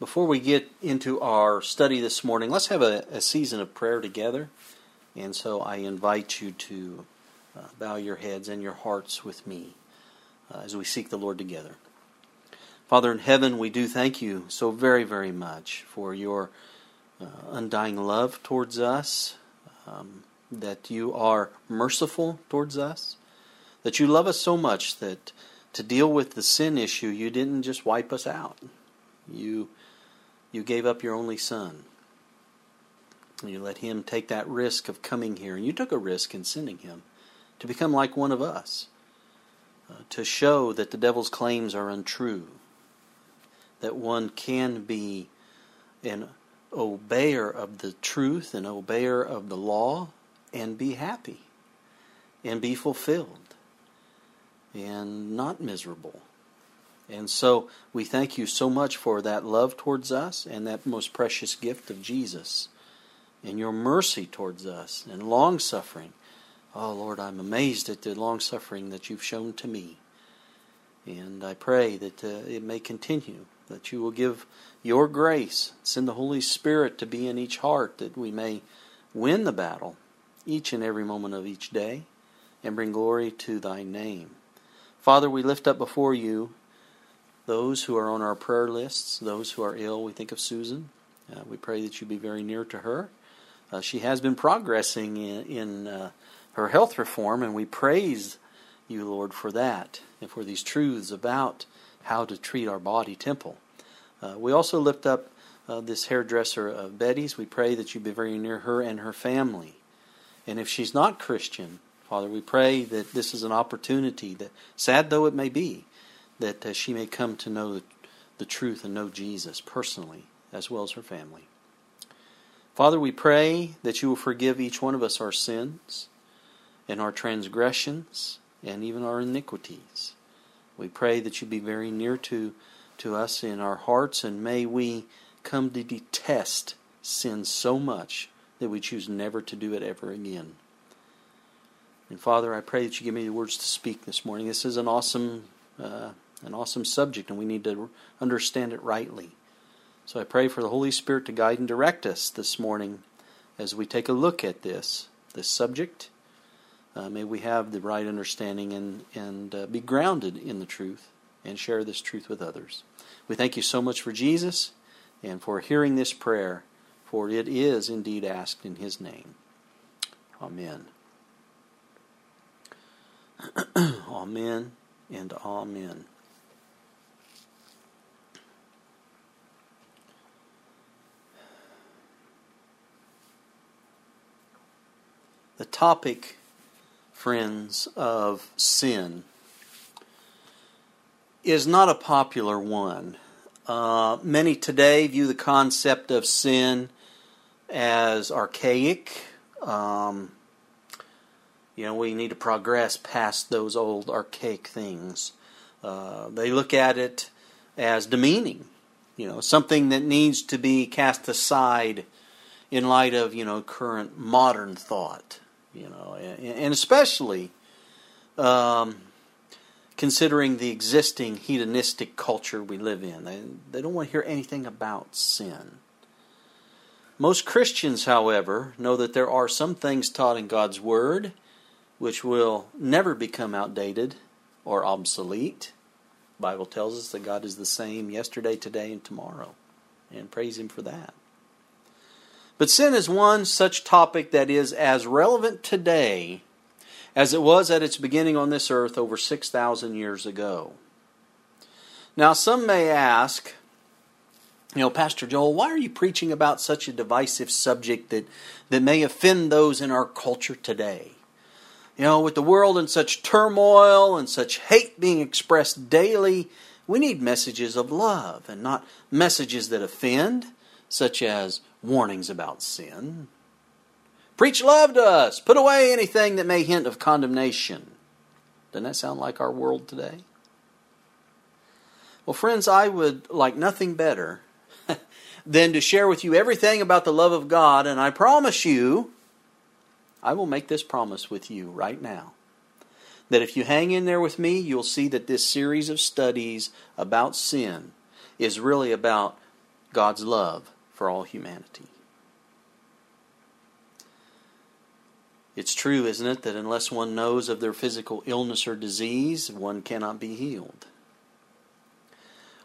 Before we get into our study this morning, let's have a season of prayer together. And so I invite you to bow your heads and your hearts with me as we seek the Lord together. Father in heaven, we do thank you so very, very much for your undying love towards us, that you are merciful towards us, that you love us so much that to deal with the sin issue, you didn't just wipe us out. You gave up your only son. You let him take that risk of coming here, and you took a risk in sending him to become like one of us, to show that the devil's claims are untrue, that one can be an obeyer of the truth, an obeyer of the law, and be happy, and be fulfilled, and not miserable. And so we thank you so much for that love towards us and that most precious gift of Jesus and your mercy towards us and long-suffering. Oh, Lord, I'm amazed at the long-suffering that you've shown to me. And I pray that it may continue, that you will give your grace, send the Holy Spirit to be in each heart, that we may win the battle each and every moment of each day and bring glory to thy name. Father, we lift up before you those who are on our prayer lists, those who are ill. We think of Susan. We pray that you be very near to her. She has been progressing in her health reform, and we praise you, Lord, for that and for these truths about how to treat our body temple. We also lift up this hairdresser of Betty's. We pray that you be very near her and her family. And if she's not Christian, Father, we pray that this is an opportunity, that sad though it may be, that she may come to know the truth and know Jesus personally, as well as her family. Father, we pray that you will forgive each one of us our sins and our transgressions and even our iniquities. We pray that you be very near to us in our hearts, and may we come to detest sin so much that we choose never to do it ever again. And Father, I pray that you give me the words to speak this morning. This is an awesome subject, and we need to understand it rightly. So I pray for the Holy Spirit to guide and direct us this morning as we take a look at this subject. May we have the right understanding and be grounded in the truth and share this truth with others. We thank you so much for Jesus and for hearing this prayer, for it is indeed asked in his name. Amen. Amen. And amen. The topic, friends, of sin is not a popular one. Many today view the concept of sin as archaic. We need to progress past those old archaic things. They look at it as demeaning, something that needs to be cast aside in light of, current modern thought, and especially considering the existing hedonistic culture we live in. They don't want to hear anything about sin. Most Christians, however, know that there are some things taught in God's Word which will never become outdated or obsolete. The Bible tells us that God is the same yesterday, today, and tomorrow. And praise Him for that. But sin is one such topic that is as relevant today as it was at its beginning on this earth over 6,000 years ago. Now some may ask, Pastor Joel, why are you preaching about such a divisive subject that may offend those in our culture today? With the world in such turmoil and such hate being expressed daily, we need messages of love and not messages that offend, such as warnings about sin. Preach love to us. Put away anything that may hint of condemnation. Doesn't that sound like our world today? Well, friends, I would like nothing better than to share with you everything about the love of God, and I promise you, I will make this promise with you right now, that if you hang in there with me, you'll see that this series of studies about sin is really about God's love for all humanity. It's true, isn't it, that unless one knows of their physical illness or disease, one cannot be healed.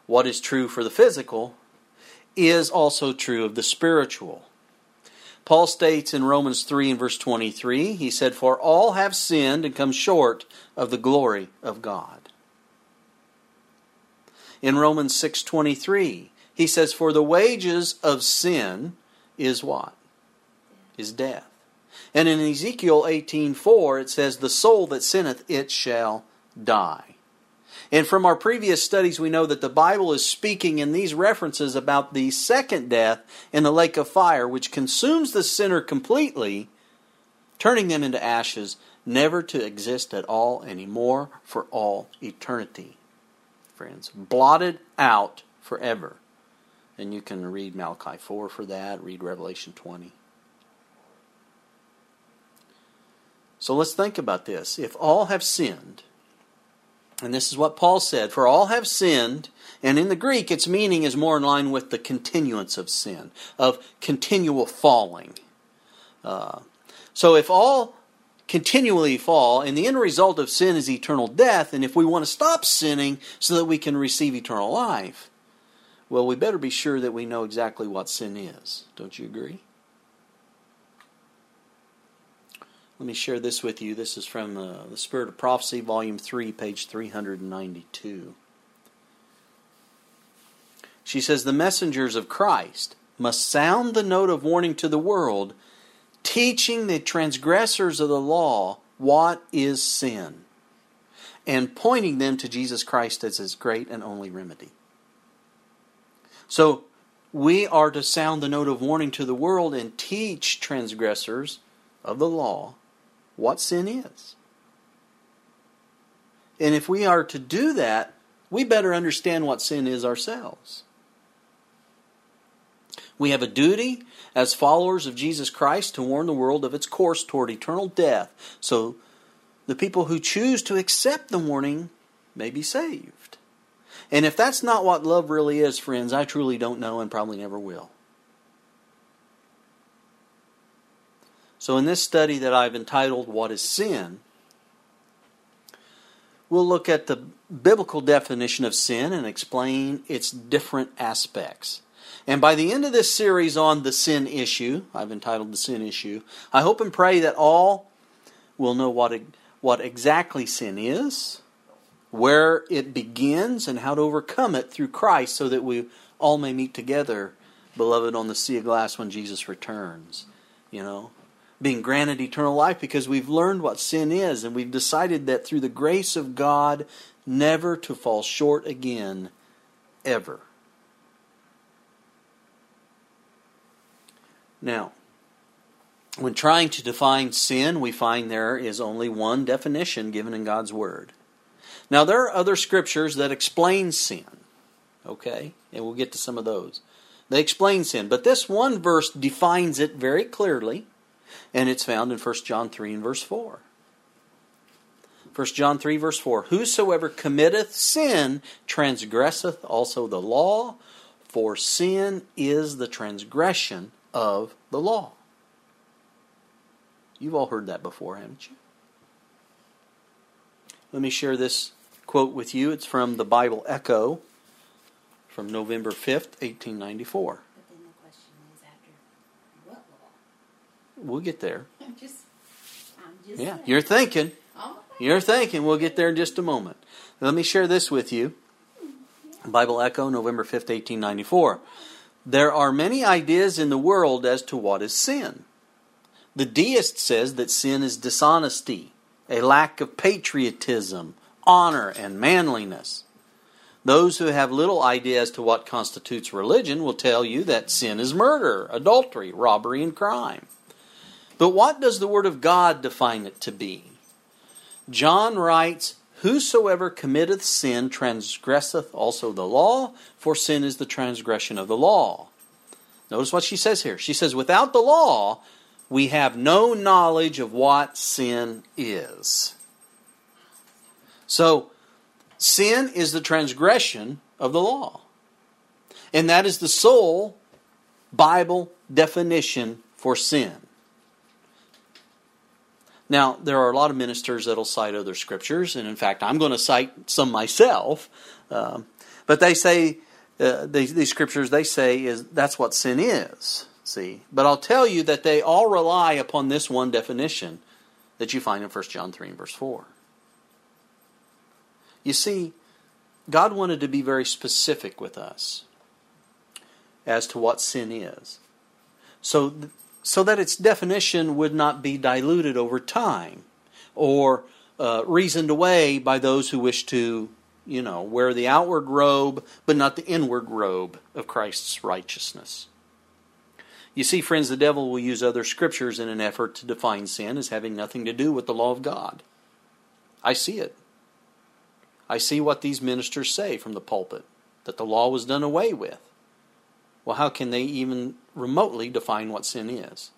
What is true for the physical is also true of the spiritual. Paul states in Romans 3 and verse 23, he said, "For all have sinned and come short of the glory of God." In Romans 6:23, he says, "For the wages of sin is what? Is death." And in Ezekiel 18:4, it says, "The soul that sinneth, it shall die." And from our previous studies, we know that the Bible is speaking in these references about the second death in the lake of fire, which consumes the sinner completely, turning them into ashes, never to exist at all anymore for all eternity. Friends, blotted out forever. And you can read Malachi 4 for that, read Revelation 20. So let's think about this. If all have sinned, and this is what Paul said, for all have sinned, and in the Greek its meaning is more in line with the continuance of sin, of continual falling. So if all continually fall, and the end result of sin is eternal death, and if we want to stop sinning so that we can receive eternal life, well, we better be sure that we know exactly what sin is. Don't you agree? Let me share this with you. This is from the Spirit of Prophecy, Volume 3, page 392. She says, "The messengers of Christ must sound the note of warning to the world, teaching the transgressors of the law what is sin, and pointing them to Jesus Christ as his great and only remedy." So, we are to sound the note of warning to the world and teach transgressors of the law what sin is. And if we are to do that, we better understand what sin is ourselves. We have a duty as followers of Jesus Christ to warn the world of its course toward eternal death, so the people who choose to accept the warning may be saved. And if that's not what love really is, friends, I truly don't know and probably never will. So in this study that I've entitled, "What is Sin?", we'll look at the biblical definition of sin and explain its different aspects. And by the end of this series on the sin issue, I've entitled The Sin Issue, I hope and pray that all will know what exactly sin is, where it begins, and how to overcome it through Christ, so that we all may meet together, beloved, on the sea of glass when Jesus returns. You know, being granted eternal life because we've learned what sin is, and we've decided that through the grace of God never to fall short again, ever. Now, when trying to define sin, we find there is only one definition given in God's Word. Now, there are other scriptures that explain sin, okay? And we'll get to some of those. They explain sin, but this one verse defines it very clearly. And it's found in 1 John 3 and verse 4. 1 John 3 verse 4, "Whosoever committeth sin transgresseth also the law, for sin is the transgression of the law." You've all heard that before, haven't you? Let me share this quote with you. It's from the Bible Echo from November 5th, 1894. We'll get there. I'm just yeah, saying. You're thinking. Oh. You're thinking. We'll get there in just a moment. Let me share this with you. Bible Echo, November 5th, 1894. "There are many ideas in the world as to what is sin. The deist says that sin is dishonesty, a lack of patriotism, honor, and manliness. Those who have little idea as to what constitutes religion will tell you that sin is murder, adultery, robbery, and crime. But what does the Word of God define it to be? John writes, 'Whosoever committeth sin transgresseth also the law, for sin is the transgression of the law.'" Notice what she says here. She says, "Without the law, we have no knowledge of what sin is." So, sin is the transgression of the law. And that is the sole Bible definition for sin. Now, there are a lot of ministers that will cite other scriptures, and in fact, I'm going to cite some myself. But they say, these scriptures, they say, is that's what sin is. See, but I'll tell you that they all rely upon this one definition that you find in 1 John 3 and verse 4. You see, God wanted to be very specific with us as to what sin is, so that its definition would not be diluted over time or reasoned away by those who wish to, wear the outward robe but not the inward robe of Christ's righteousness. You see, friends, the devil will use other scriptures in an effort to define sin as having nothing to do with the law of God. I see it. I see what these ministers say from the pulpit, that the law was done away with. Well, how can they even remotely define what sin is?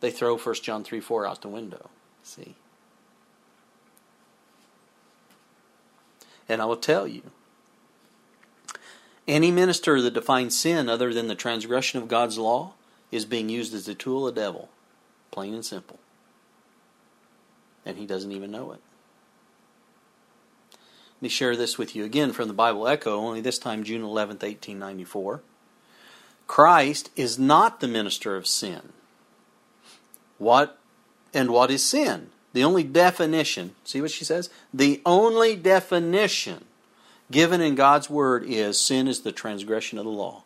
They throw 1 John 3:4 out the window. See? And I will tell you, any minister that defines sin other than the transgression of God's law is being used as a tool of the devil, plain and simple. And he doesn't even know it. Let me share this with you again from the Bible Echo, only this time June 11th, 1894. Christ is not the minister of sin. What is sin? The only definition, see what she says? The only definition given in God's Word is sin is the transgression of the law.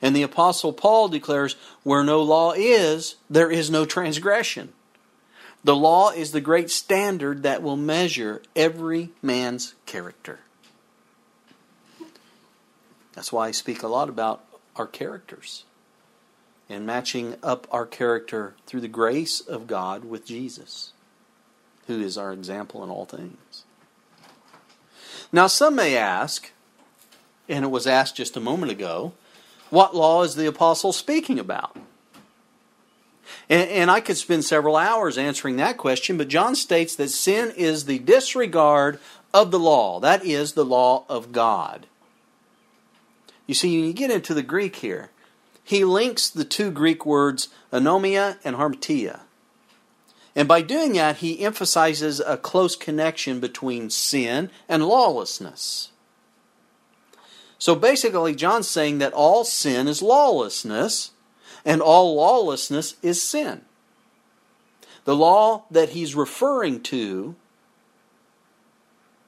And the Apostle Paul declares, where no law is, there is no transgression. The law is the great standard that will measure every man's character. That's why I speak a lot about our characters and matching up our character through the grace of God with Jesus, who is our example in all things. Now, some may ask, and it was asked just a moment ago, what law is the apostle speaking about? And I could spend several hours answering that question, but John states that sin is the disregard of the law. That is the law of God. You see, when you get into the Greek here, he links the two Greek words anomia and harmatia. And by doing that, he emphasizes a close connection between sin and lawlessness. So basically, John's saying that all sin is lawlessness, and all lawlessness is sin. The law that he's referring to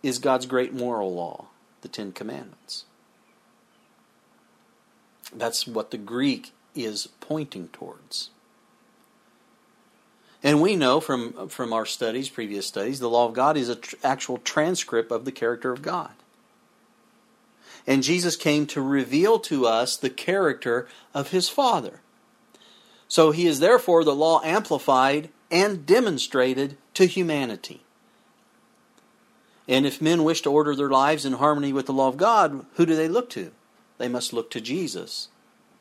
is God's great moral law, the Ten Commandments. That's what the Greek is pointing towards. And we know from our studies, previous studies, the law of God is an actual transcript of the character of God. And Jesus came to reveal to us the character of His Father. So He is therefore the law amplified and demonstrated to humanity. And if men wish to order their lives in harmony with the law of God, who do they look to? They must look to Jesus,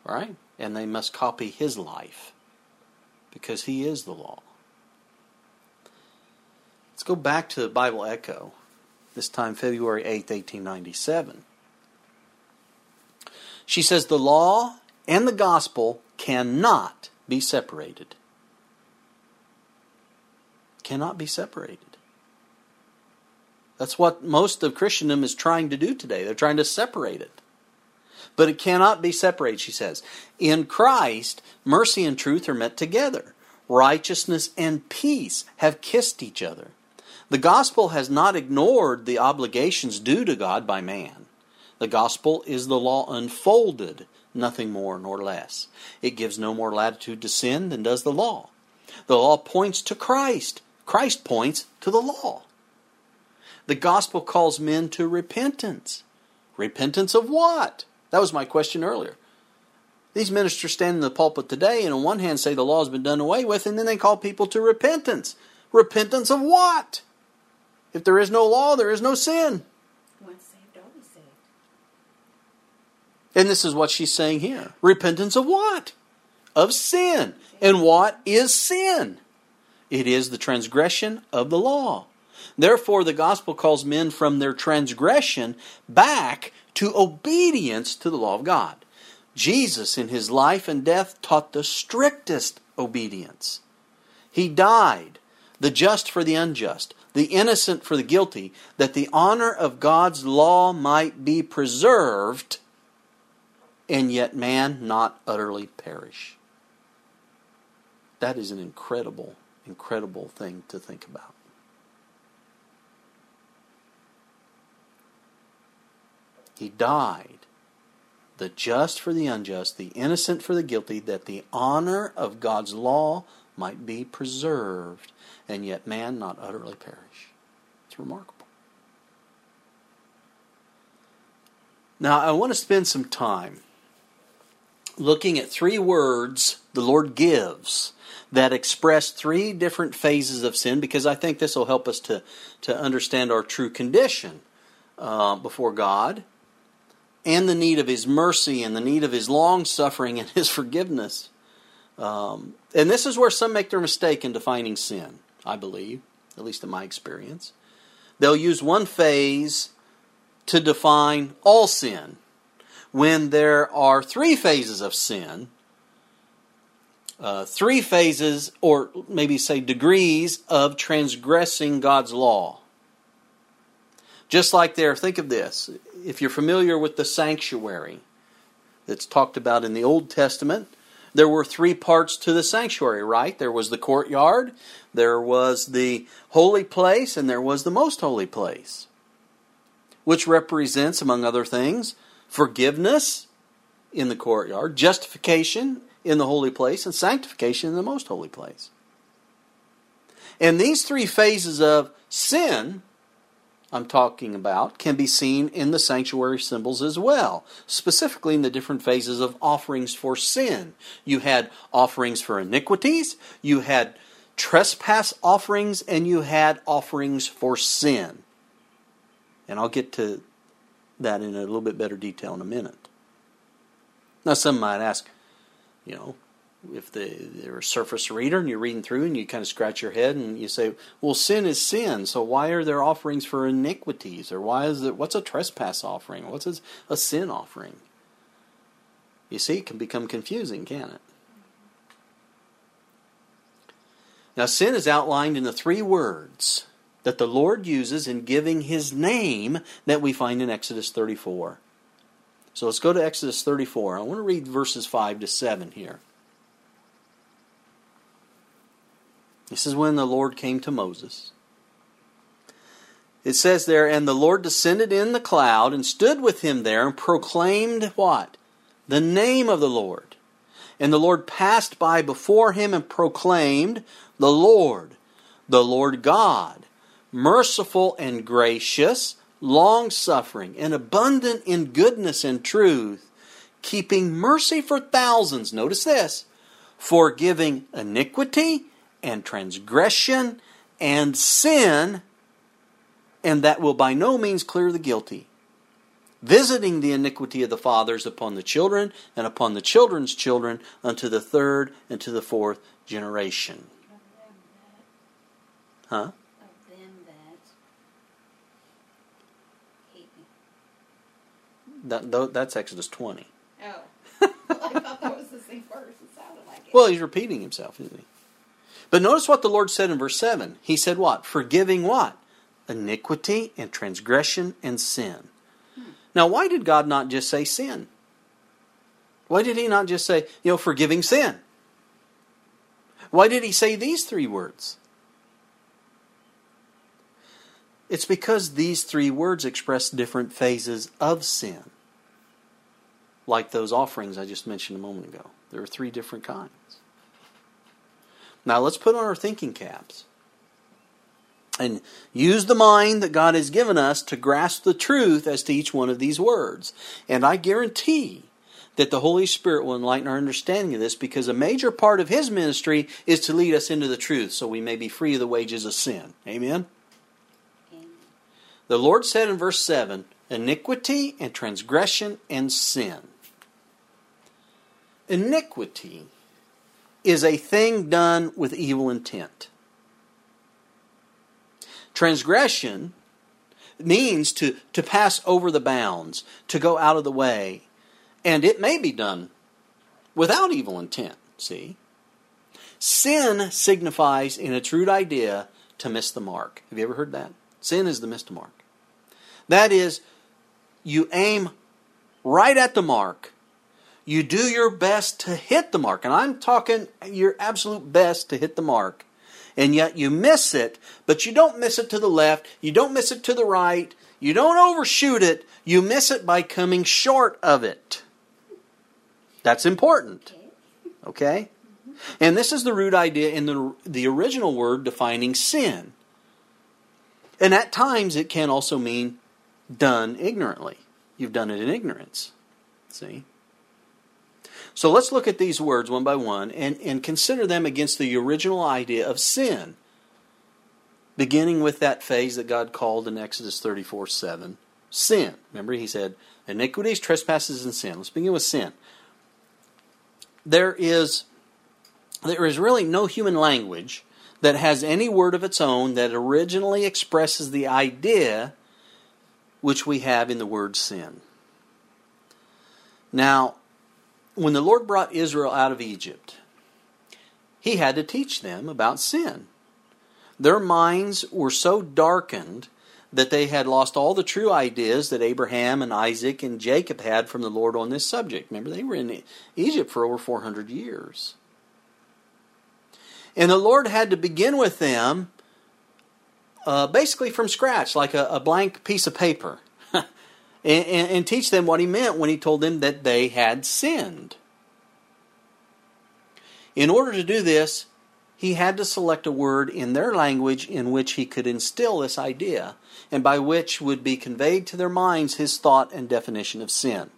right? And they must copy His life, because He is the law. Let's go back to the Bible Echo, this time February 8th, 1897. She says, the law and the gospel cannot be separated. Cannot be separated. That's what most of Christendom is trying to do today. They're trying to separate it. But it cannot be separated, she says. In Christ, mercy and truth are met together. Righteousness and peace have kissed each other. The gospel has not ignored the obligations due to God by man. The gospel is the law unfolded, nothing more nor less. It gives no more latitude to sin than does the law. The law points to Christ. Christ points to the law. The gospel calls men to repentance. Repentance of what? That was my question earlier. These ministers stand in the pulpit today and on one hand say the law has been done away with, and then they call people to repentance. Repentance of what? If there is no law, there is no sin. Once saved, always saved. And this is what she's saying here. Repentance of what? Of sin. And what is sin? It is the transgression of the law. Therefore, the gospel calls men from their transgression back to obedience to the law of God. Jesus, in his life and death, taught the strictest obedience. He died, the just for the unjust, the innocent for the guilty, that the honor of God's law might be preserved, and yet man not utterly perish. That is an incredible, incredible thing to think about. He died, the just for the unjust, the innocent for the guilty, that the honor of God's law might be preserved, and yet man not utterly perish. It's remarkable. Now, I want to spend some time looking at three words the Lord gives that express three different phases of sin, because I think this will help us to understand our true condition before God, and the need of His mercy, and the need of His long-suffering, and His forgiveness. And this is where some make their mistake in defining sin, I believe, at least in my experience. They'll use one phase to define all sin, when there are three phases of sin, three phases, or maybe say degrees, of transgressing God's law. Just like there, think of this. If you're familiar with the sanctuary that's talked about in the Old Testament, there were three parts to the sanctuary, right? There was the courtyard, there was the holy place, and there was the most holy place, which represents, among other things, forgiveness in the courtyard, justification in the holy place, and sanctification in the most holy place. And these three phases of sin I'm talking about can be seen in the sanctuary symbols as well, specifically in the different phases of offerings for sin. You had offerings for iniquities, you had trespass offerings, and you had offerings for sin. And I'll get to that in a little bit better detail in a minute. Now, some might ask, you know, if you're a surface reader and you're reading through and you kind of scratch your head and you say, well, sin is sin, so why are there offerings for iniquities? Or what's a trespass offering? What's a sin offering? You see, it can become confusing, can't it? Now, sin is outlined in the three words that the Lord uses in giving His name that we find in Exodus 34. So let's go to Exodus 34. I want to read verses 5 to 7 here. This is when the Lord came to Moses. It says there, "And the Lord descended in the cloud and stood with him there and proclaimed" what? "The name of the Lord. And the Lord passed by before him and proclaimed, the Lord God, merciful and gracious, long-suffering, and abundant in goodness and truth, keeping mercy for thousands," notice this, "forgiving iniquity and transgression and sin, and that will by no means clear the guilty, visiting the iniquity of the fathers upon the children and upon the children's children unto the third and to the fourth generation." Huh? That's Exodus 20. Oh. Well, I thought that was the same verse. It sounded like it. Well, he's repeating himself, isn't he? But notice what the Lord said in verse 7. He said what? Forgiving what? Iniquity and transgression and sin. Now, why did God not just say sin? Why did He not just say, you know, forgiving sin? Why did He say these three words? It's because these three words express different phases of sin. Like those offerings I just mentioned a moment ago. There are three different kinds. Now let's put on our thinking caps and use the mind that God has given us to grasp the truth as to each one of these words. And I guarantee that the Holy Spirit will enlighten our understanding of this, because a major part of His ministry is to lead us into the truth so we may be free of the wages of sin. Amen? The Lord said in verse 7, iniquity and transgression and sin. Iniquity is a thing done with evil intent. Transgression means to pass over the bounds, to go out of the way. And it may be done without evil intent, see? Sin signifies, in a true idea, to miss the mark. Have you ever heard that? Sin is the missed mark. That is, you aim right at the mark. You do your best to hit the mark. And I'm talking your absolute best to hit the mark. And yet you miss it, but you don't miss it to the left. You don't miss it to the right. You don't overshoot it. You miss it by coming short of it. That's important. Okay? And this is the root idea in the original word defining sin. And at times it can also mean done ignorantly. You've done it in ignorance. See? So let's look at these words one by one and consider them against the original idea of sin, beginning with that phase that God called in Exodus 34:7, sin. Remember, he said, iniquities, trespasses, and sin. Let's begin with sin. There is really no human language that has any word of its own that originally expresses the idea which we have in the word sin. Now, when the Lord brought Israel out of Egypt, he had to teach them about sin. Their minds were so darkened that they had lost all the true ideas that Abraham and Isaac and Jacob had from the Lord on this subject. Remember, they were in Egypt for over 400 years. And the Lord had to begin with them basically from scratch, like a blank piece of paper, and teach them what he meant when he told them that they had sinned. In order to do this, he had to select a word in their language in which he could instill this idea, and by which would be conveyed to their minds his thought and definition of sin.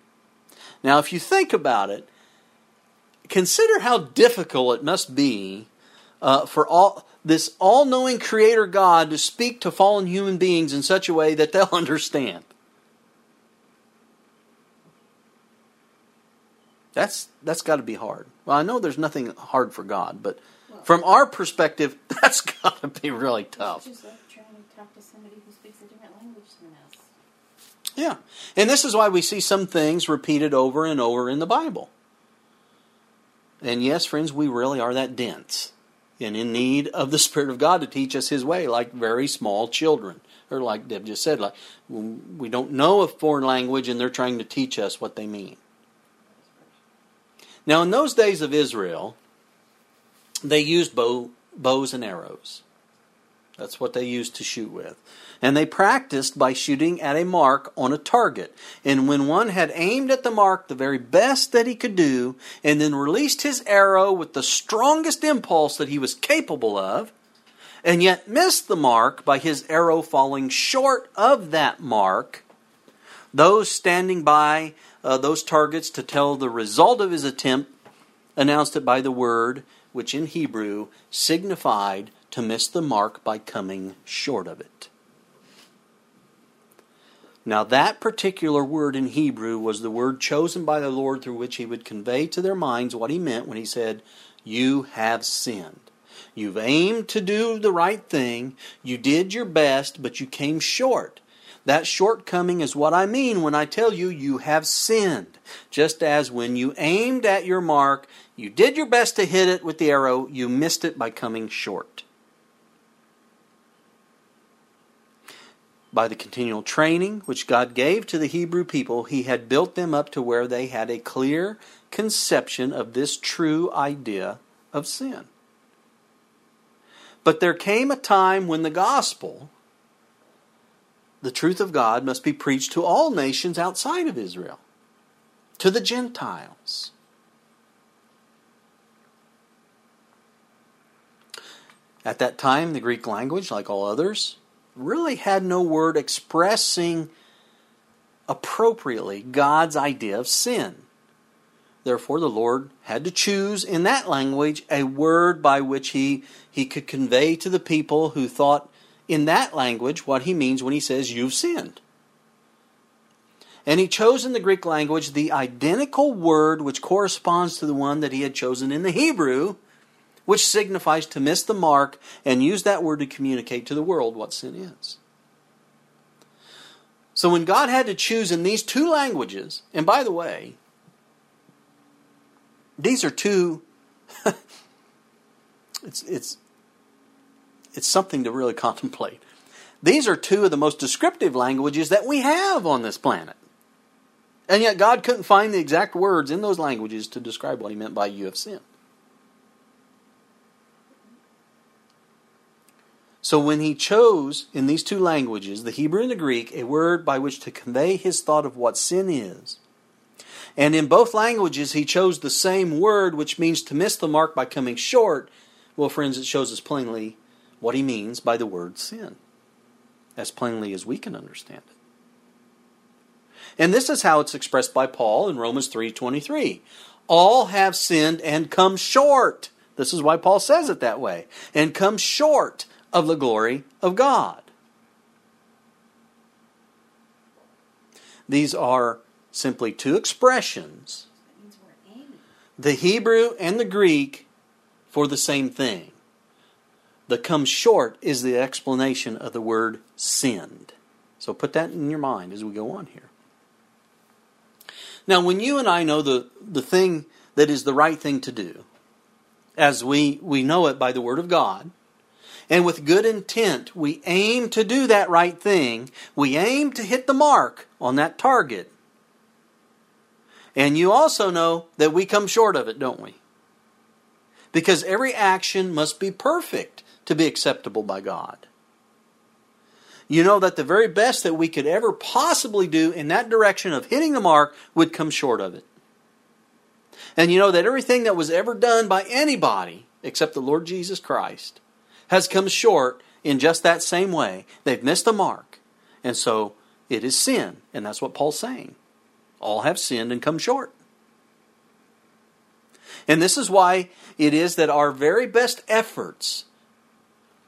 Now, if you think about it, consider how difficult it must be for this all-knowing Creator God to speak to fallen human beings in such a way that they'll understand. That's got to be hard. Well, I know there's nothing hard for God, but from our perspective, that's got to be really tough. It's just like trying to talk to somebody who speaks a different language than us. Yeah, and this is why we see some things repeated over and over in the Bible. And yes, friends, we really are that dense and in need of the Spirit of God to teach us His way, like very small children. Or like Deb just said, like we don't know a foreign language and they're trying to teach us what they mean. Now, in those days of Israel, they used bows and arrows. That's what they used to shoot with. And they practiced by shooting at a mark on a target. And when one had aimed at the mark the very best that he could do, and then released his arrow with the strongest impulse that he was capable of, and yet missed the mark by his arrow falling short of that mark, those standing by those targets to tell the result of his attempt announced it by the word, which in Hebrew signified to miss the mark by coming short of it. Now that particular word in Hebrew was the word chosen by the Lord through which he would convey to their minds what he meant when he said, you have sinned. You've aimed to do the right thing. You did your best, but you came short. That shortcoming is what I mean when I tell you, you have sinned. Just as when you aimed at your mark, you did your best to hit it with the arrow, you missed it by coming short. By the continual training which God gave to the Hebrew people, he had built them up to where they had a clear conception of this true idea of sin. But there came a time when the gospel, the truth of God, must be preached to all nations outside of Israel, to the Gentiles. At that time, the Greek language, like all others, really had no word expressing appropriately God's idea of sin. Therefore, the Lord had to choose in that language a word by which he could convey to the people who thought in that language what he means when he says, you've sinned. And he chose in the Greek language the identical word which corresponds to the one that he had chosen in the Hebrew, which signifies to miss the mark and use that word to communicate to the world what sin is. So when God had to choose in these two languages, and by the way, these are two, it's something to really contemplate. These are two of the most descriptive languages that we have on this planet. And yet God couldn't find the exact words in those languages to describe what he meant by you have sinned. So when he chose in these two languages, the Hebrew and the Greek, a word by which to convey his thought of what sin is, and in both languages he chose the same word, which means to miss the mark by coming short, well, friends, it shows us plainly what he means by the word sin, as plainly as we can understand it. And this is how it's expressed by Paul in Romans 3:23. All have sinned and come short. This is why Paul says it that way. And come short of the glory of God. These are simply two expressions, the Hebrew and the Greek, for the same thing. The come short is the explanation of the word sinned. So put that in your mind as we go on here. Now, when you and I know the thing that is the right thing to do, as we know it by the Word of God, and with good intent, we aim to do that right thing, we aim to hit the mark on that target. And you also know that we come short of it, don't we? Because every action must be perfect to be acceptable by God. You know that the very best that we could ever possibly do in that direction of hitting the mark would come short of it. And you know that everything that was ever done by anybody except the Lord Jesus Christ has come short in just that same way. They've missed the mark. And so it is sin. And that's what Paul's saying. All have sinned and come short. And this is why it is that our very best efforts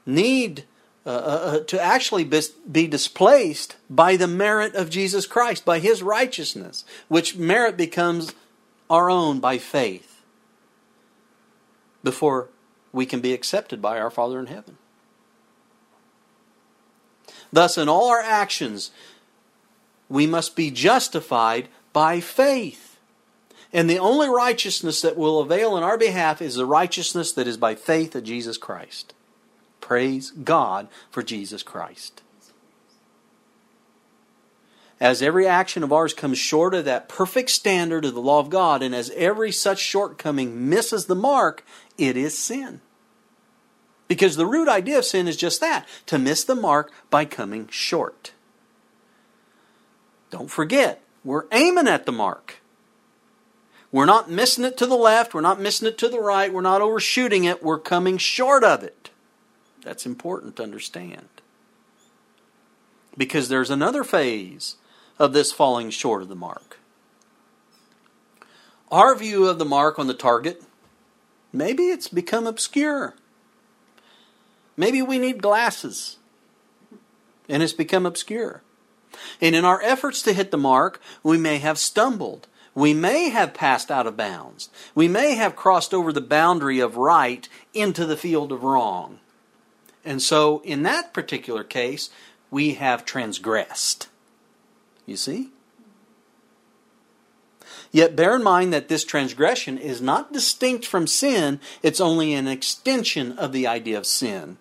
need to actually be displaced by the merit of Jesus Christ, by His righteousness, which merit becomes our own by faith before we can be accepted by our Father in heaven. Thus, in all our actions, we must be justified by faith. And the only righteousness that will avail on our behalf is the righteousness that is by faith of Jesus Christ. Praise God for Jesus Christ. As every action of ours comes short of that perfect standard of the law of God, and as every such shortcoming misses the mark, it is sin. Because the root idea of sin is just that, to miss the mark by coming short. Don't forget, we're aiming at the mark. We're not missing it to the left, we're not missing it to the right, we're not overshooting it, we're coming short of it. That's important to understand. Because there's another phase of this falling short of the mark. Our view of the mark on the target, maybe it's become obscure. Maybe we need glasses. And it's become obscure. And in our efforts to hit the mark, we may have stumbled. We may have passed out of bounds. We may have crossed over the boundary of right into the field of wrong. And so, in that particular case, we have transgressed. You see? Yet bear in mind that this transgression is not distinct from sin, it's only an extension of the idea of sin,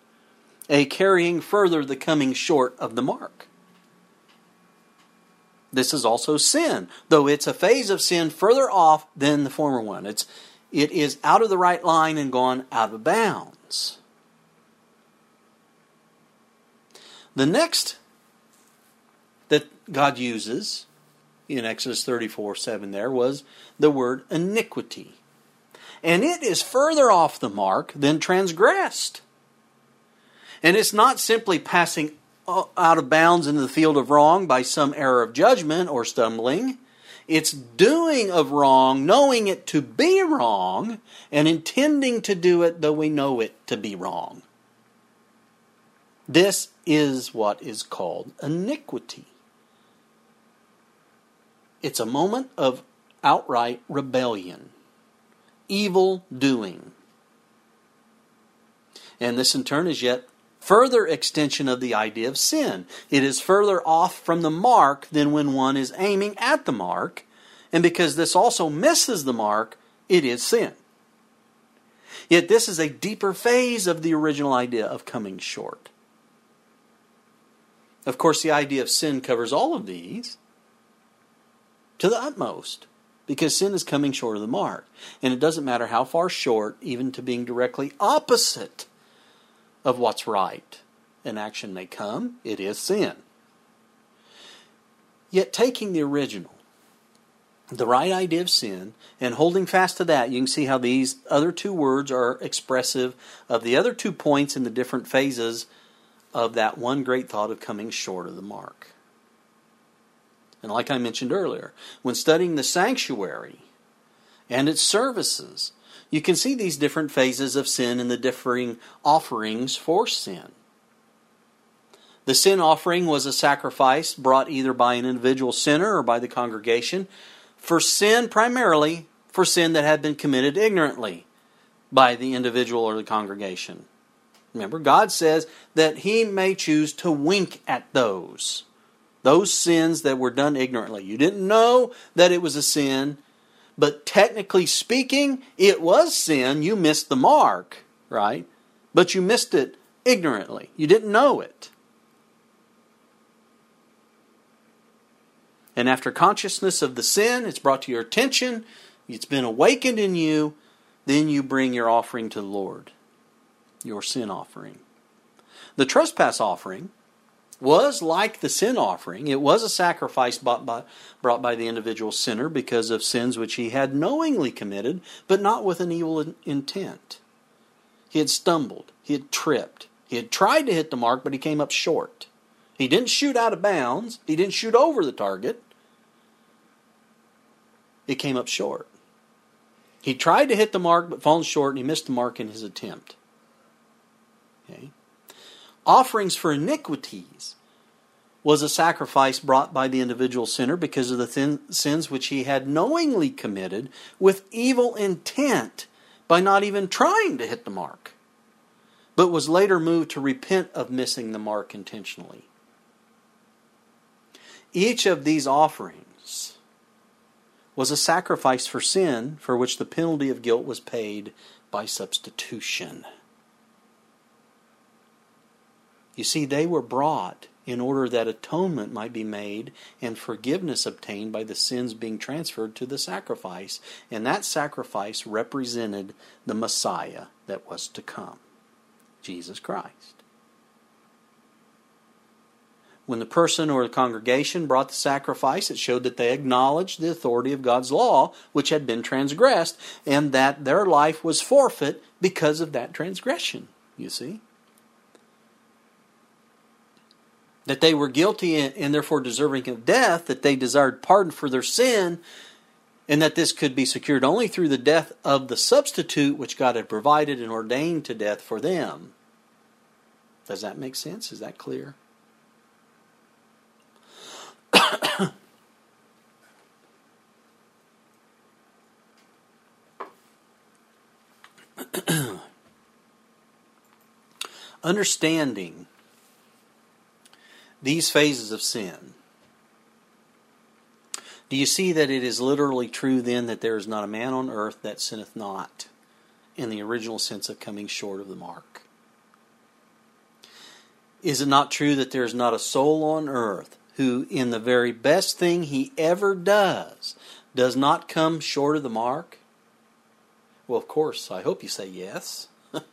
a carrying further the coming short of the mark. This is also sin, though it's a phase of sin further off than the former one. It is out of the right line and gone out of bounds. The next that God uses in Exodus 34:7 there was the word iniquity. And it is further off the mark than transgressed. And it's not simply passing out of bounds into the field of wrong by some error of judgment or stumbling. It's doing of wrong, knowing it to be wrong, and intending to do it though we know it to be wrong. This is what is called iniquity. It's a moment of outright rebellion, evil doing. And this in turn is yet further extension of the idea of sin. It is further off from the mark than when one is aiming at the mark. And because this also misses the mark, it is sin. Yet this is a deeper phase of the original idea of coming short. Of course, the idea of sin covers all of these to the utmost, because sin is coming short of the mark. And it doesn't matter how far short, even to being directly opposite of what's right. An action may come, it is sin. Yet taking the original, the right idea of sin, and holding fast to that, you can see how these other two words are expressive of the other two points in the different phases of that one great thought of coming short of the mark. And like I mentioned earlier, when studying the sanctuary and its services, you can see these different phases of sin and the differing offerings for sin. The sin offering was a sacrifice brought either by an individual sinner or by the congregation for sin, primarily for sin that had been committed ignorantly by the individual or the congregation. Remember, God says that He may choose to wink at those sins that were done ignorantly. You didn't know that it was a sin, but technically speaking, it was sin. You missed the mark, right? But you missed it ignorantly. You didn't know it. And after consciousness of the sin, it's brought to your attention, it's been awakened in you, then you bring your offering to the Lord. Your sin offering. The trespass offering was like the sin offering. It was a sacrifice brought by the individual sinner because of sins which he had knowingly committed, but not with an evil intent. He had stumbled. He had tripped. He had tried to hit the mark, but he came up short. He didn't shoot out of bounds. He didn't shoot over the target. It came up short. He tried to hit the mark, but fallen short, and he missed the mark in his attempt. Okay. Offerings for iniquities was a sacrifice brought by the individual sinner because of the sins which he had knowingly committed with evil intent by not even trying to hit the mark, but was later moved to repent of missing the mark intentionally. Each of these offerings was a sacrifice for sin for which the penalty of guilt was paid by substitution. You see, they were brought in order that atonement might be made and forgiveness obtained by the sins being transferred to the sacrifice. And that sacrifice represented the Messiah that was to come, Jesus Christ. When the person or the congregation brought the sacrifice, it showed that they acknowledged the authority of God's law, which had been transgressed, and that their life was forfeit because of that transgression, you see. That they were guilty and therefore deserving of death, that they desired pardon for their sin, and that this could be secured only through the death of the substitute which God had provided and ordained to death for them. Does that make sense? Is that clear? Understanding these phases of sin. Do you see that it is literally true then that there is not a man on earth that sinneth not, in the original sense of coming short of the mark? Is it not true that there is not a soul on earth who in the very best thing he ever does not come short of the mark? Well, of course, I hope you say yes. Well,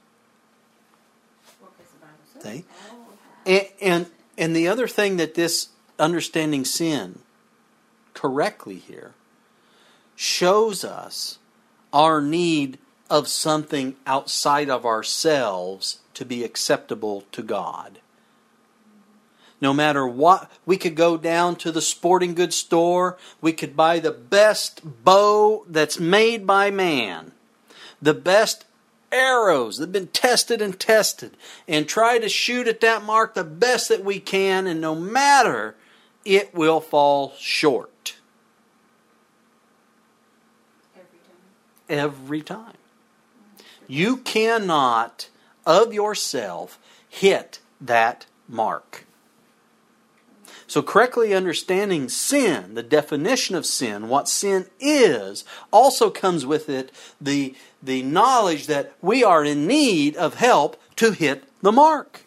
because the Bible says, And the other thing that this understanding sin correctly here shows us our need of something outside of ourselves to be acceptable to God. No matter what, we could go down to the sporting goods store, we could buy the best bow that's made by man, the best arrows that have been tested and try to shoot at that mark the best that we can, and no matter, it will fall short. Every time. You cannot of yourself hit that mark. So correctly understanding sin, the definition of sin, what sin is, also comes with it the knowledge that we are in need of help to hit the mark.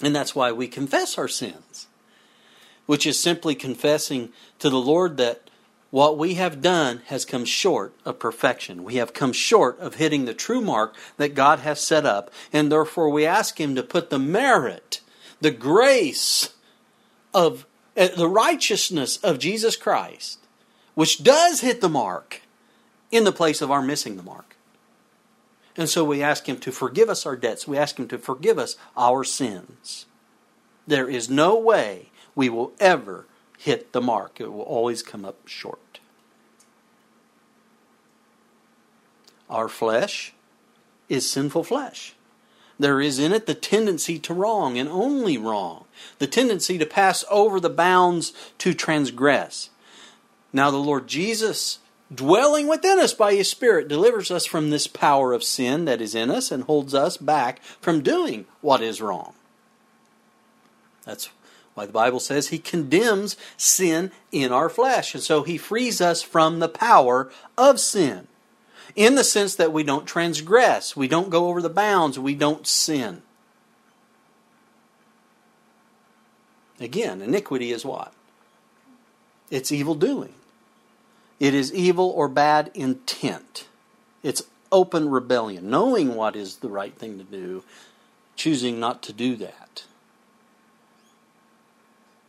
And that's why we confess our sins, which is simply confessing to the Lord that what we have done has come short of perfection. We have come short of hitting the true mark that God has set up, and therefore we ask Him to put the merit, the grace of the righteousness of Jesus Christ, which does hit the mark, in the place of our missing the mark. And so we ask Him to forgive us our debts. We ask Him to forgive us our sins. There is no way we will ever hit the mark. It will always come up short. Our flesh is sinful flesh. There is in it the tendency to wrong, and only wrong. The tendency to pass over the bounds, to transgress. Now the Lord Jesus, dwelling within us by His Spirit, delivers us from this power of sin that is in us and holds us back from doing what is wrong. That's why the Bible says He condemns sin in our flesh. And so He frees us from the power of sin, in the sense that we don't transgress, we don't go over the bounds, we don't sin. Again, iniquity is what? It's evil doing. It is evil or bad intent. It's open rebellion, knowing what is the right thing to do, choosing not to do that.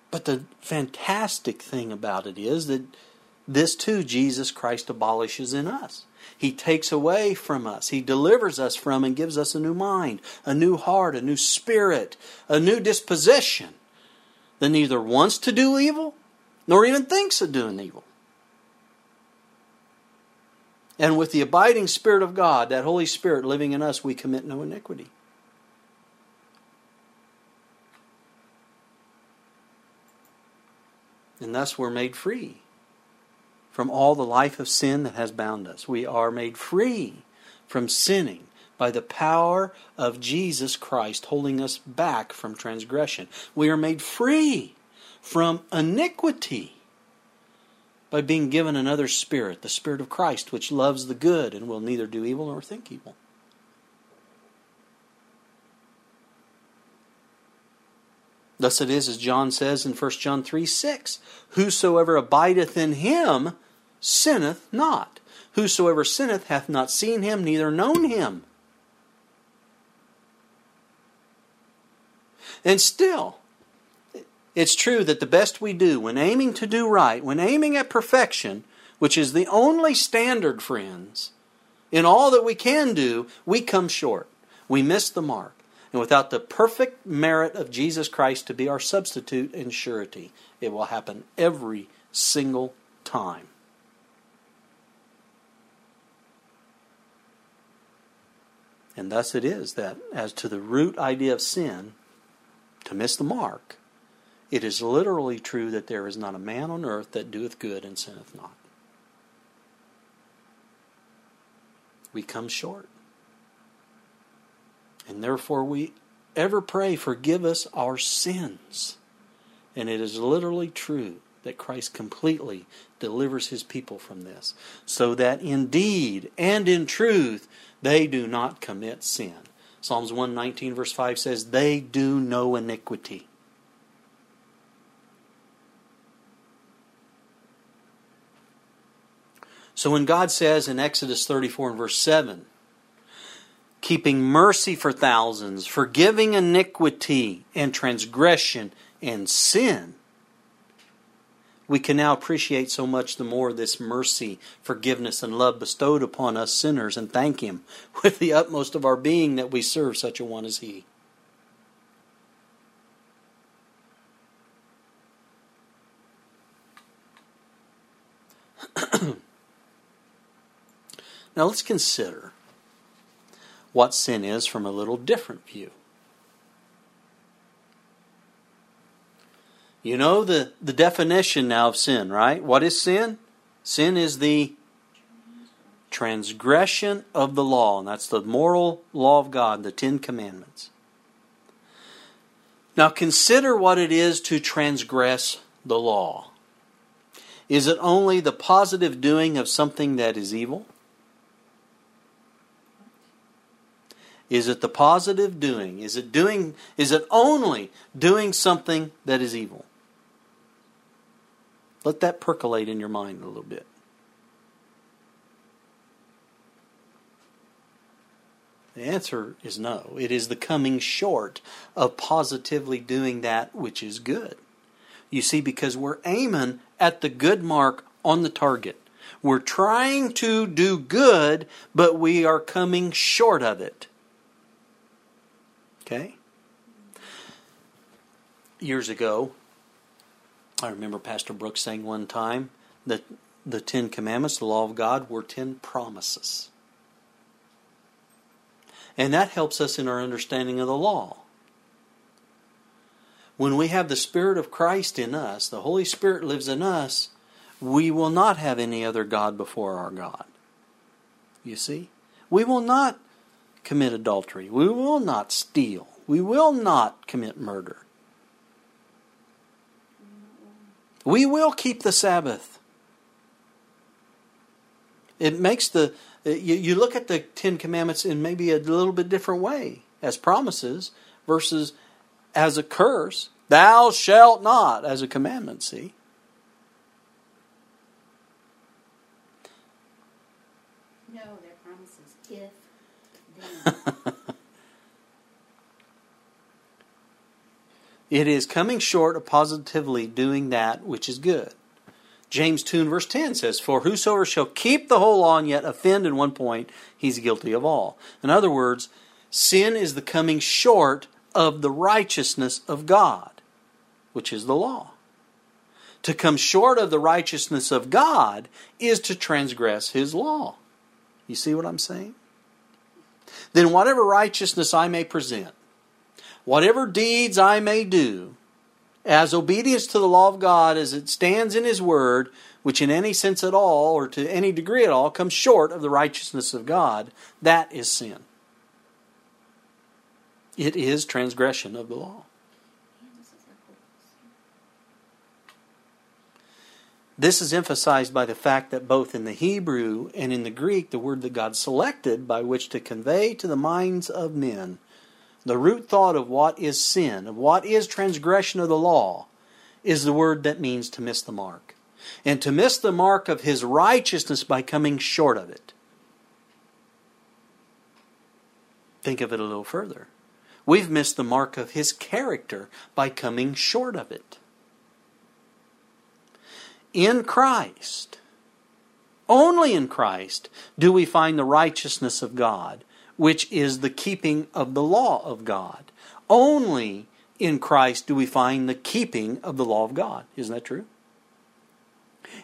But the fantastic thing about it is that this too Jesus Christ abolishes in us. He takes away from us. He delivers us from and gives us a new mind, a new heart, a new spirit, a new disposition that neither wants to do evil nor even thinks of doing evil. And with the abiding Spirit of God, that Holy Spirit living in us, we commit no iniquity. And thus we're made free from all the life of sin that has bound us. We are made free from sinning by the power of Jesus Christ holding us back from transgression. We are made free from iniquity by being given another spirit, the Spirit of Christ, which loves the good and will neither do evil nor think evil. Thus it is, as John says in 1 John 3:6, whosoever abideth in Him sinneth not. Whosoever sinneth hath not seen Him, neither known Him. And still, it's true that the best we do, when aiming to do right, when aiming at perfection, which is the only standard, friends, in all that we can do, we come short. We miss the mark. And without the perfect merit of Jesus Christ to be our substitute and surety, it will happen every single time. And thus it is that, as to the root idea of sin, to miss the mark, it is literally true that there is not a man on earth that doeth good and sinneth not. We come short. And therefore we ever pray, forgive us our sins. And it is literally true that Christ completely delivers His people from this, so that indeed and in truth they do not commit sin. Psalms 119 verse 5 says, they do no iniquity. So when God says in Exodus 34 and verse 7, keeping mercy for thousands, forgiving iniquity and transgression and sin, we can now appreciate so much the more this mercy, forgiveness, and love bestowed upon us sinners, and thank Him with the utmost of our being that we serve such a one as He. Now let's consider what sin is from a little different view. You know the definition now of sin, right? What is sin? Sin is the transgression of the law, and that's the moral law of God, the Ten Commandments. Now consider what it is to transgress the law. Is it only the positive doing of something that is evil? Is it the positive doing? Is it only doing something that is evil? Let that percolate in your mind a little bit. The answer is no. It is the coming short of positively doing that which is good. You see, because we're aiming at the good mark on the target. We're trying to do good, but we are coming short of it. Okay? Years ago, I remember Pastor Brooks saying one time that the Ten Commandments, the law of God, were 10 promises. And that helps us in our understanding of the law. When we have the Spirit of Christ in us, the Holy Spirit lives in us, we will not have any other God before our God. You see? We will not commit adultery. We will not steal. We will not commit murder. We will keep the Sabbath. It makes you look at the Ten Commandments in maybe a little bit different way, as promises versus as a curse. Thou shalt not, as a commandment, see? No, they're promises. If. It is coming short of positively doing that which is good. James 2 and verse 10 says, For whosoever shall keep the whole law and yet offend in one point, he's guilty of all. In other words, sin is the coming short of the righteousness of God, which is the law. To come short of the righteousness of God is to transgress His law. You see what I'm saying? Then whatever righteousness I may present, whatever deeds I may do, as obedience to the law of God as it stands in His Word, which in any sense at all, or to any degree at all, comes short of the righteousness of God, that is sin. It is transgression of the law. This is emphasized by the fact that both in the Hebrew and in the Greek, the word that God selected by which to convey to the minds of men the root thought of what is sin, of what is transgression of the law, is the word that means to miss the mark. And to miss the mark of His righteousness by coming short of it. Think of it a little further. We've missed the mark of His character by coming short of it. In Christ, only in Christ, do we find the righteousness of God, which is the keeping of the law of God. Only in Christ do we find the keeping of the law of God. Isn't that true?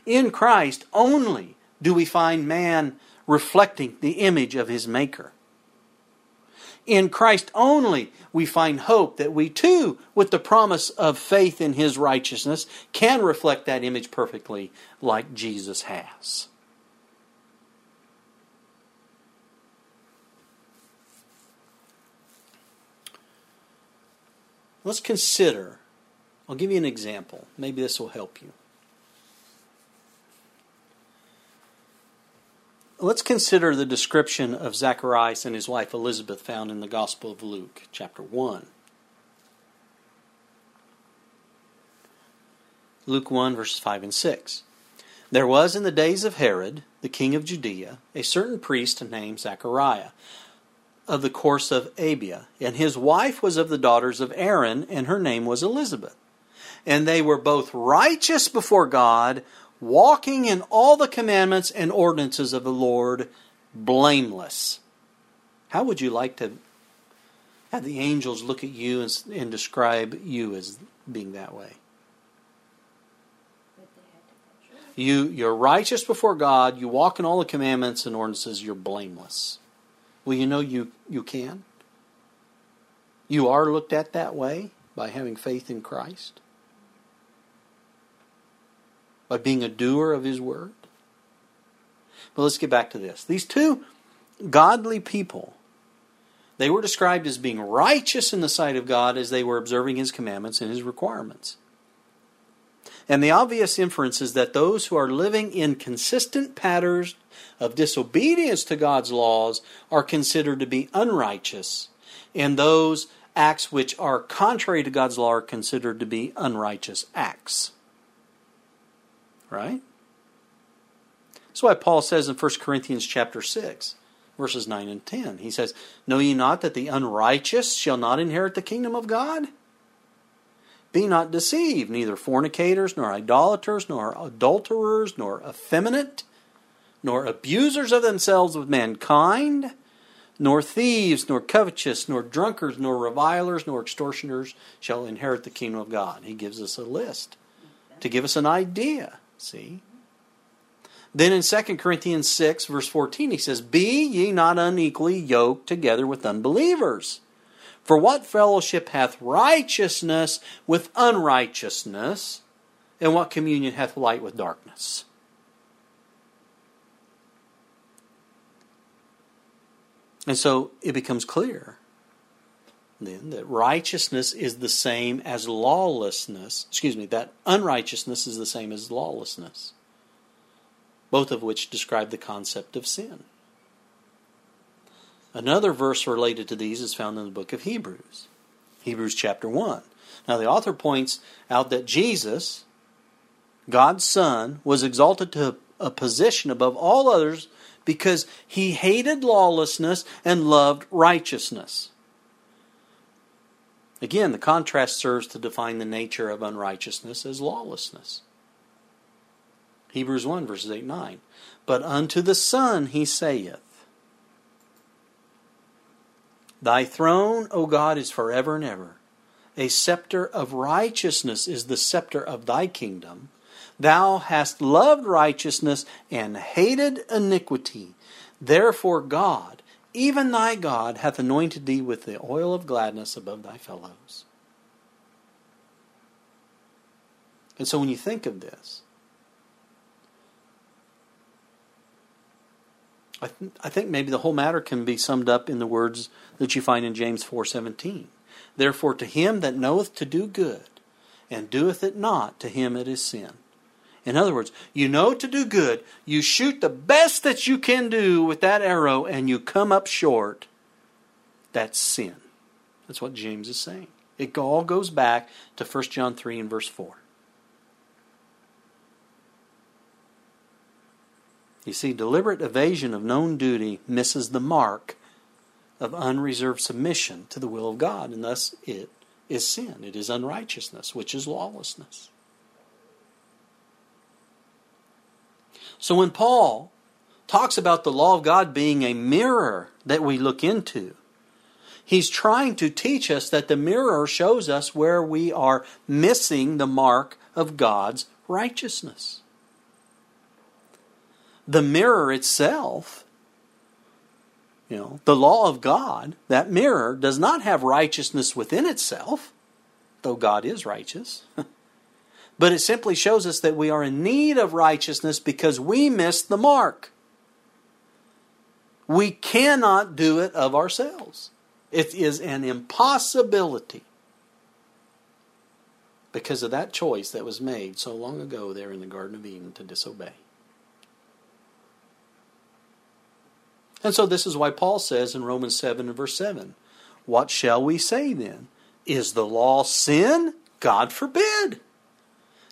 In Christ only do we find man reflecting the image of his Maker. In Christ only we find hope that we too, with the promise of faith in His righteousness, can reflect that image perfectly like Jesus has. Let's consider, I'll give you an example. Maybe this will help you. Let's consider the description of Zacharias and his wife Elizabeth found in the Gospel of Luke, chapter 1. Luke 1, verses 5 and 6. There was in the days of Herod, the king of Judea, a certain priest named Zachariah, of the course of Abia, and his wife was of the daughters of Aaron, and her name was Elizabeth. And they were both righteous before God, walking in all the commandments and ordinances of the Lord, blameless. How would you like to have the angels look at you and describe you as being that way? You're righteous before God, you walk in all the commandments and ordinances, you're blameless. Well, you know you can. You are looked at that way by having faith in Christ. by being a doer of his word? But let's get back to this. These two godly people, they were described as being righteous in the sight of God as they were observing His commandments and His requirements. And the obvious inference is that those who are living in consistent patterns of disobedience to God's laws are considered to be unrighteous, and those acts which are contrary to God's law are considered to be unrighteous acts. Right? That's why Paul says in 1 Corinthians chapter 6, verses 9 and 10, he says, "Know ye not that the unrighteous shall not inherit the kingdom of God? Be not deceived, neither fornicators, nor idolaters, nor adulterers, nor effeminate, nor abusers of themselves with mankind, nor thieves, nor covetous, nor drunkards, nor revilers, nor extortioners shall inherit the kingdom of God." He gives us a list to give us an idea, see? Then in 2 Corinthians 6, verse 14, he says, "Be ye not unequally yoked together with unbelievers. For what fellowship hath righteousness with unrighteousness, and what communion hath light with darkness?" And so it becomes clear then that righteousness is the same as lawlessness. That unrighteousness is the same as lawlessness, both of which describe the concept of sin. Another verse related to these is found in the book of Hebrews, Hebrews chapter 1. Now the author points out that Jesus, God's Son, was exalted to a position above all others because He hated lawlessness and loved righteousness. Again, the contrast serves to define the nature of unrighteousness as lawlessness. Hebrews 1, verses 8 and 9. "But unto the Son He saith, Thy throne, O God, is forever and ever. A scepter of righteousness is the scepter of Thy kingdom. Thou hast loved righteousness and hated iniquity. Therefore God, even Thy God, hath anointed Thee with the oil of gladness above Thy fellows." And so when you think of this, I think maybe the whole matter can be summed up in the words that you find in James 4:17. "Therefore to him that knoweth to do good, and doeth it not, to him it is sin." In other words, you know to do good, you shoot the best that you can do with that arrow, and you come up short. That's sin. That's what James is saying. It all goes back to 1 John 3 and verse 4. You see, deliberate evasion of known duty misses the mark of unreserved submission to the will of God, and thus it is sin. It is unrighteousness, which is lawlessness. So when Paul talks about the law of God being a mirror that we look into, he's trying to teach us that the mirror shows us where we are missing the mark of God's righteousness. The mirror itself, the law of God, that mirror does not have righteousness within itself, though God is righteous. But it simply shows us that we are in need of righteousness because we missed the mark. We cannot do it of ourselves. It is an impossibility because of that choice that was made so long ago there in the Garden of Eden to disobey. And so this is why Paul says in Romans 7 and verse 7, "What shall we say then? Is the law sin? God forbid.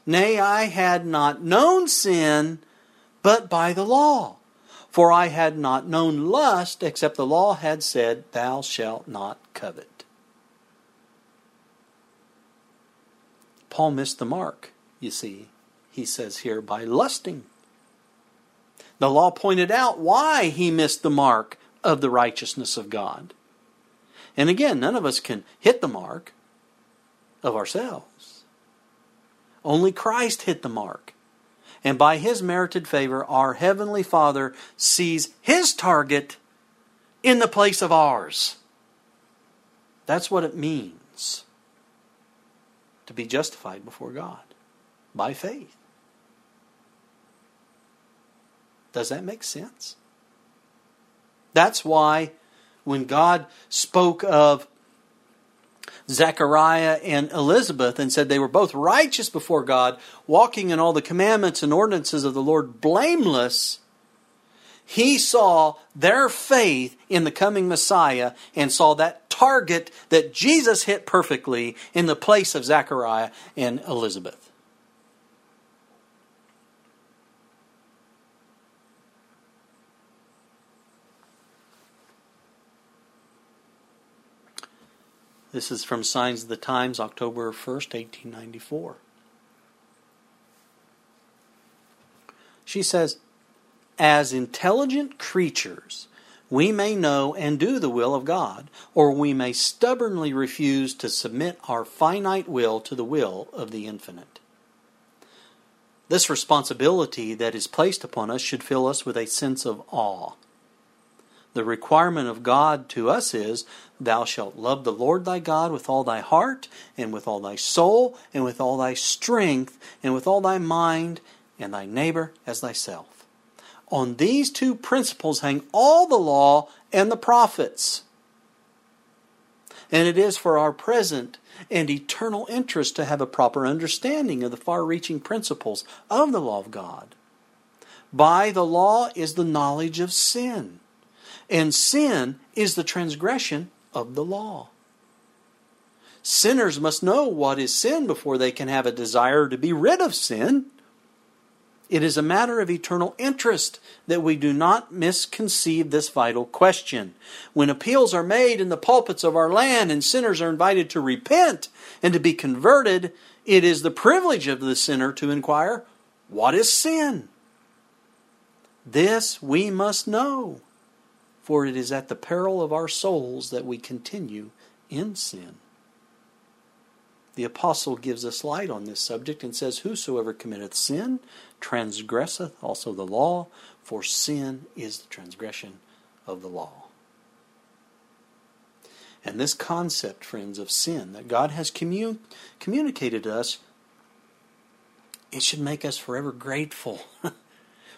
Nay, I had not known sin, but by the law. For I had not known lust, except the law had said, Thou shalt not covet." Paul missed the mark, you see, he says here, by lusting. The law pointed out why he missed the mark of the righteousness of God. And again, none of us can hit the mark of ourselves. Only Christ hit the mark. And by His merited favor, our Heavenly Father sees His target in the place of ours. That's what it means to be justified before God by faith. Does that make sense? That's why when God spoke of Zachariah and Elizabeth and said they were both righteous before God, walking in all the commandments and ordinances of the Lord blameless, he saw their faith in the coming Messiah and saw that target that Jesus hit perfectly in the place of Zachariah and Elizabeth. This is from Signs of the Times, October 1st, 1894. She says, as intelligent creatures, we may know and do the will of God, or we may stubbornly refuse to submit our finite will to the will of the infinite. This responsibility that is placed upon us should fill us with a sense of awe. The requirement of God to us is, thou shalt love the Lord thy God with all thy heart, and with all thy soul, and with all thy strength, and with all thy mind, and thy neighbor as thyself. On these two principles hang all the law and the prophets. And it is for our present and eternal interest to have a proper understanding of the far-reaching principles of the law of God. By the law is the knowledge of sin, and sin is the transgression of the law. Sinners must know what is sin before they can have a desire to be rid of sin. It is a matter of eternal interest that we do not misconceive this vital question. When appeals are made in the pulpits of our land and sinners are invited to repent and to be converted, it is the privilege of the sinner to inquire, what is sin? This we must know, for it is at the peril of our souls that we continue in sin. The apostle gives us light on this subject and says, whosoever committeth sin transgresseth also the law, for sin is the transgression of the law. And this concept, friends, of sin that God has communicated to us, it should make us forever grateful.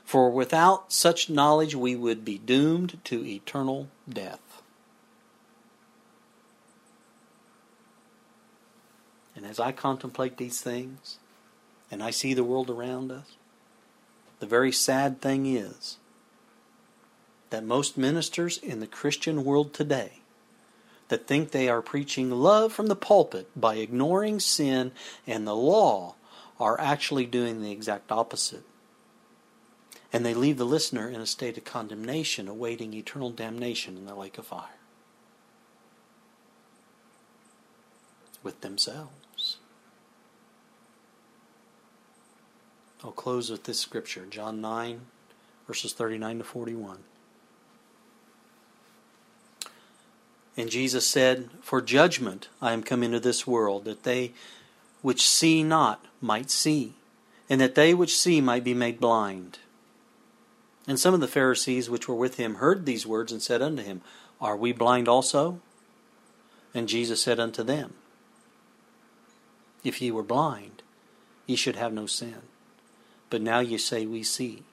For without such knowledge we would be doomed to eternal death. And as I contemplate these things, and I see the world around us, the very sad thing is that most ministers in the Christian world today that think they are preaching love from the pulpit by ignoring sin and the law are actually doing the exact opposite. And they leave the listener in a state of condemnation, awaiting eternal damnation in the lake of fire with themselves. I'll close with this scripture, John 9, verses 39 to 41. And Jesus said, for judgment I am come into this world, that they which see not might see, and that they which see might be made blind. And some of the Pharisees which were with him heard these words and said unto him, are we blind also? And Jesus said unto them, if ye were blind, ye should have no sin. But now you say, we see.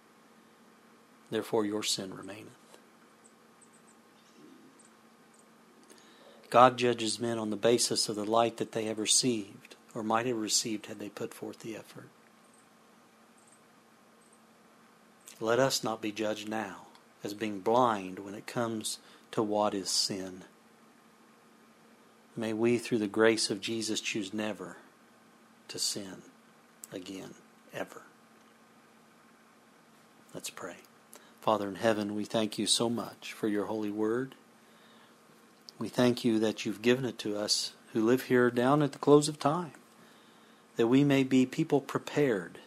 Therefore your sin remaineth. God judges men on the basis of the light that they have received, or might have received had they put forth the effort. Let us not be judged now as being blind when it comes to what is sin. May we, through the grace of Jesus, choose never to sin again, ever. Let's pray. Father in heaven, we thank you so much for your holy word. We thank you that you've given it to us who live here down at the close of time, that we may be people prepared,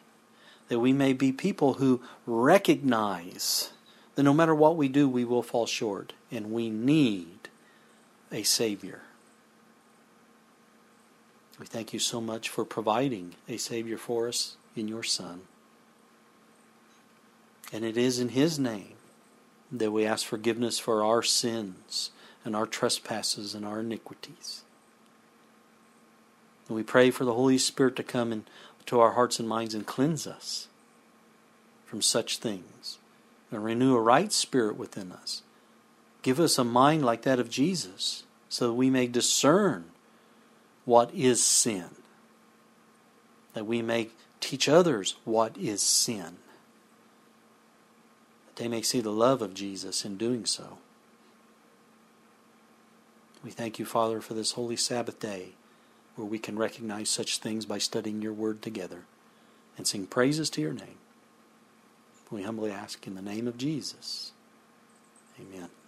that we may be people who recognize that no matter what we do, we will fall short, and we need a Savior. We thank you so much for providing a Savior for us in your Son. And it is in His name that we ask forgiveness for our sins and our trespasses and our iniquities. And we pray for the Holy Spirit to come into our hearts and minds and cleanse us from such things and renew a right spirit within us. Give us a mind like that of Jesus, so that we may discern what is sin, that we may teach others what is sin, that they may see the love of Jesus in doing so. We thank you, Father, for this holy Sabbath day, where we can recognize such things by studying your word together and sing praises to your name. We humbly ask in the name of Jesus. Amen.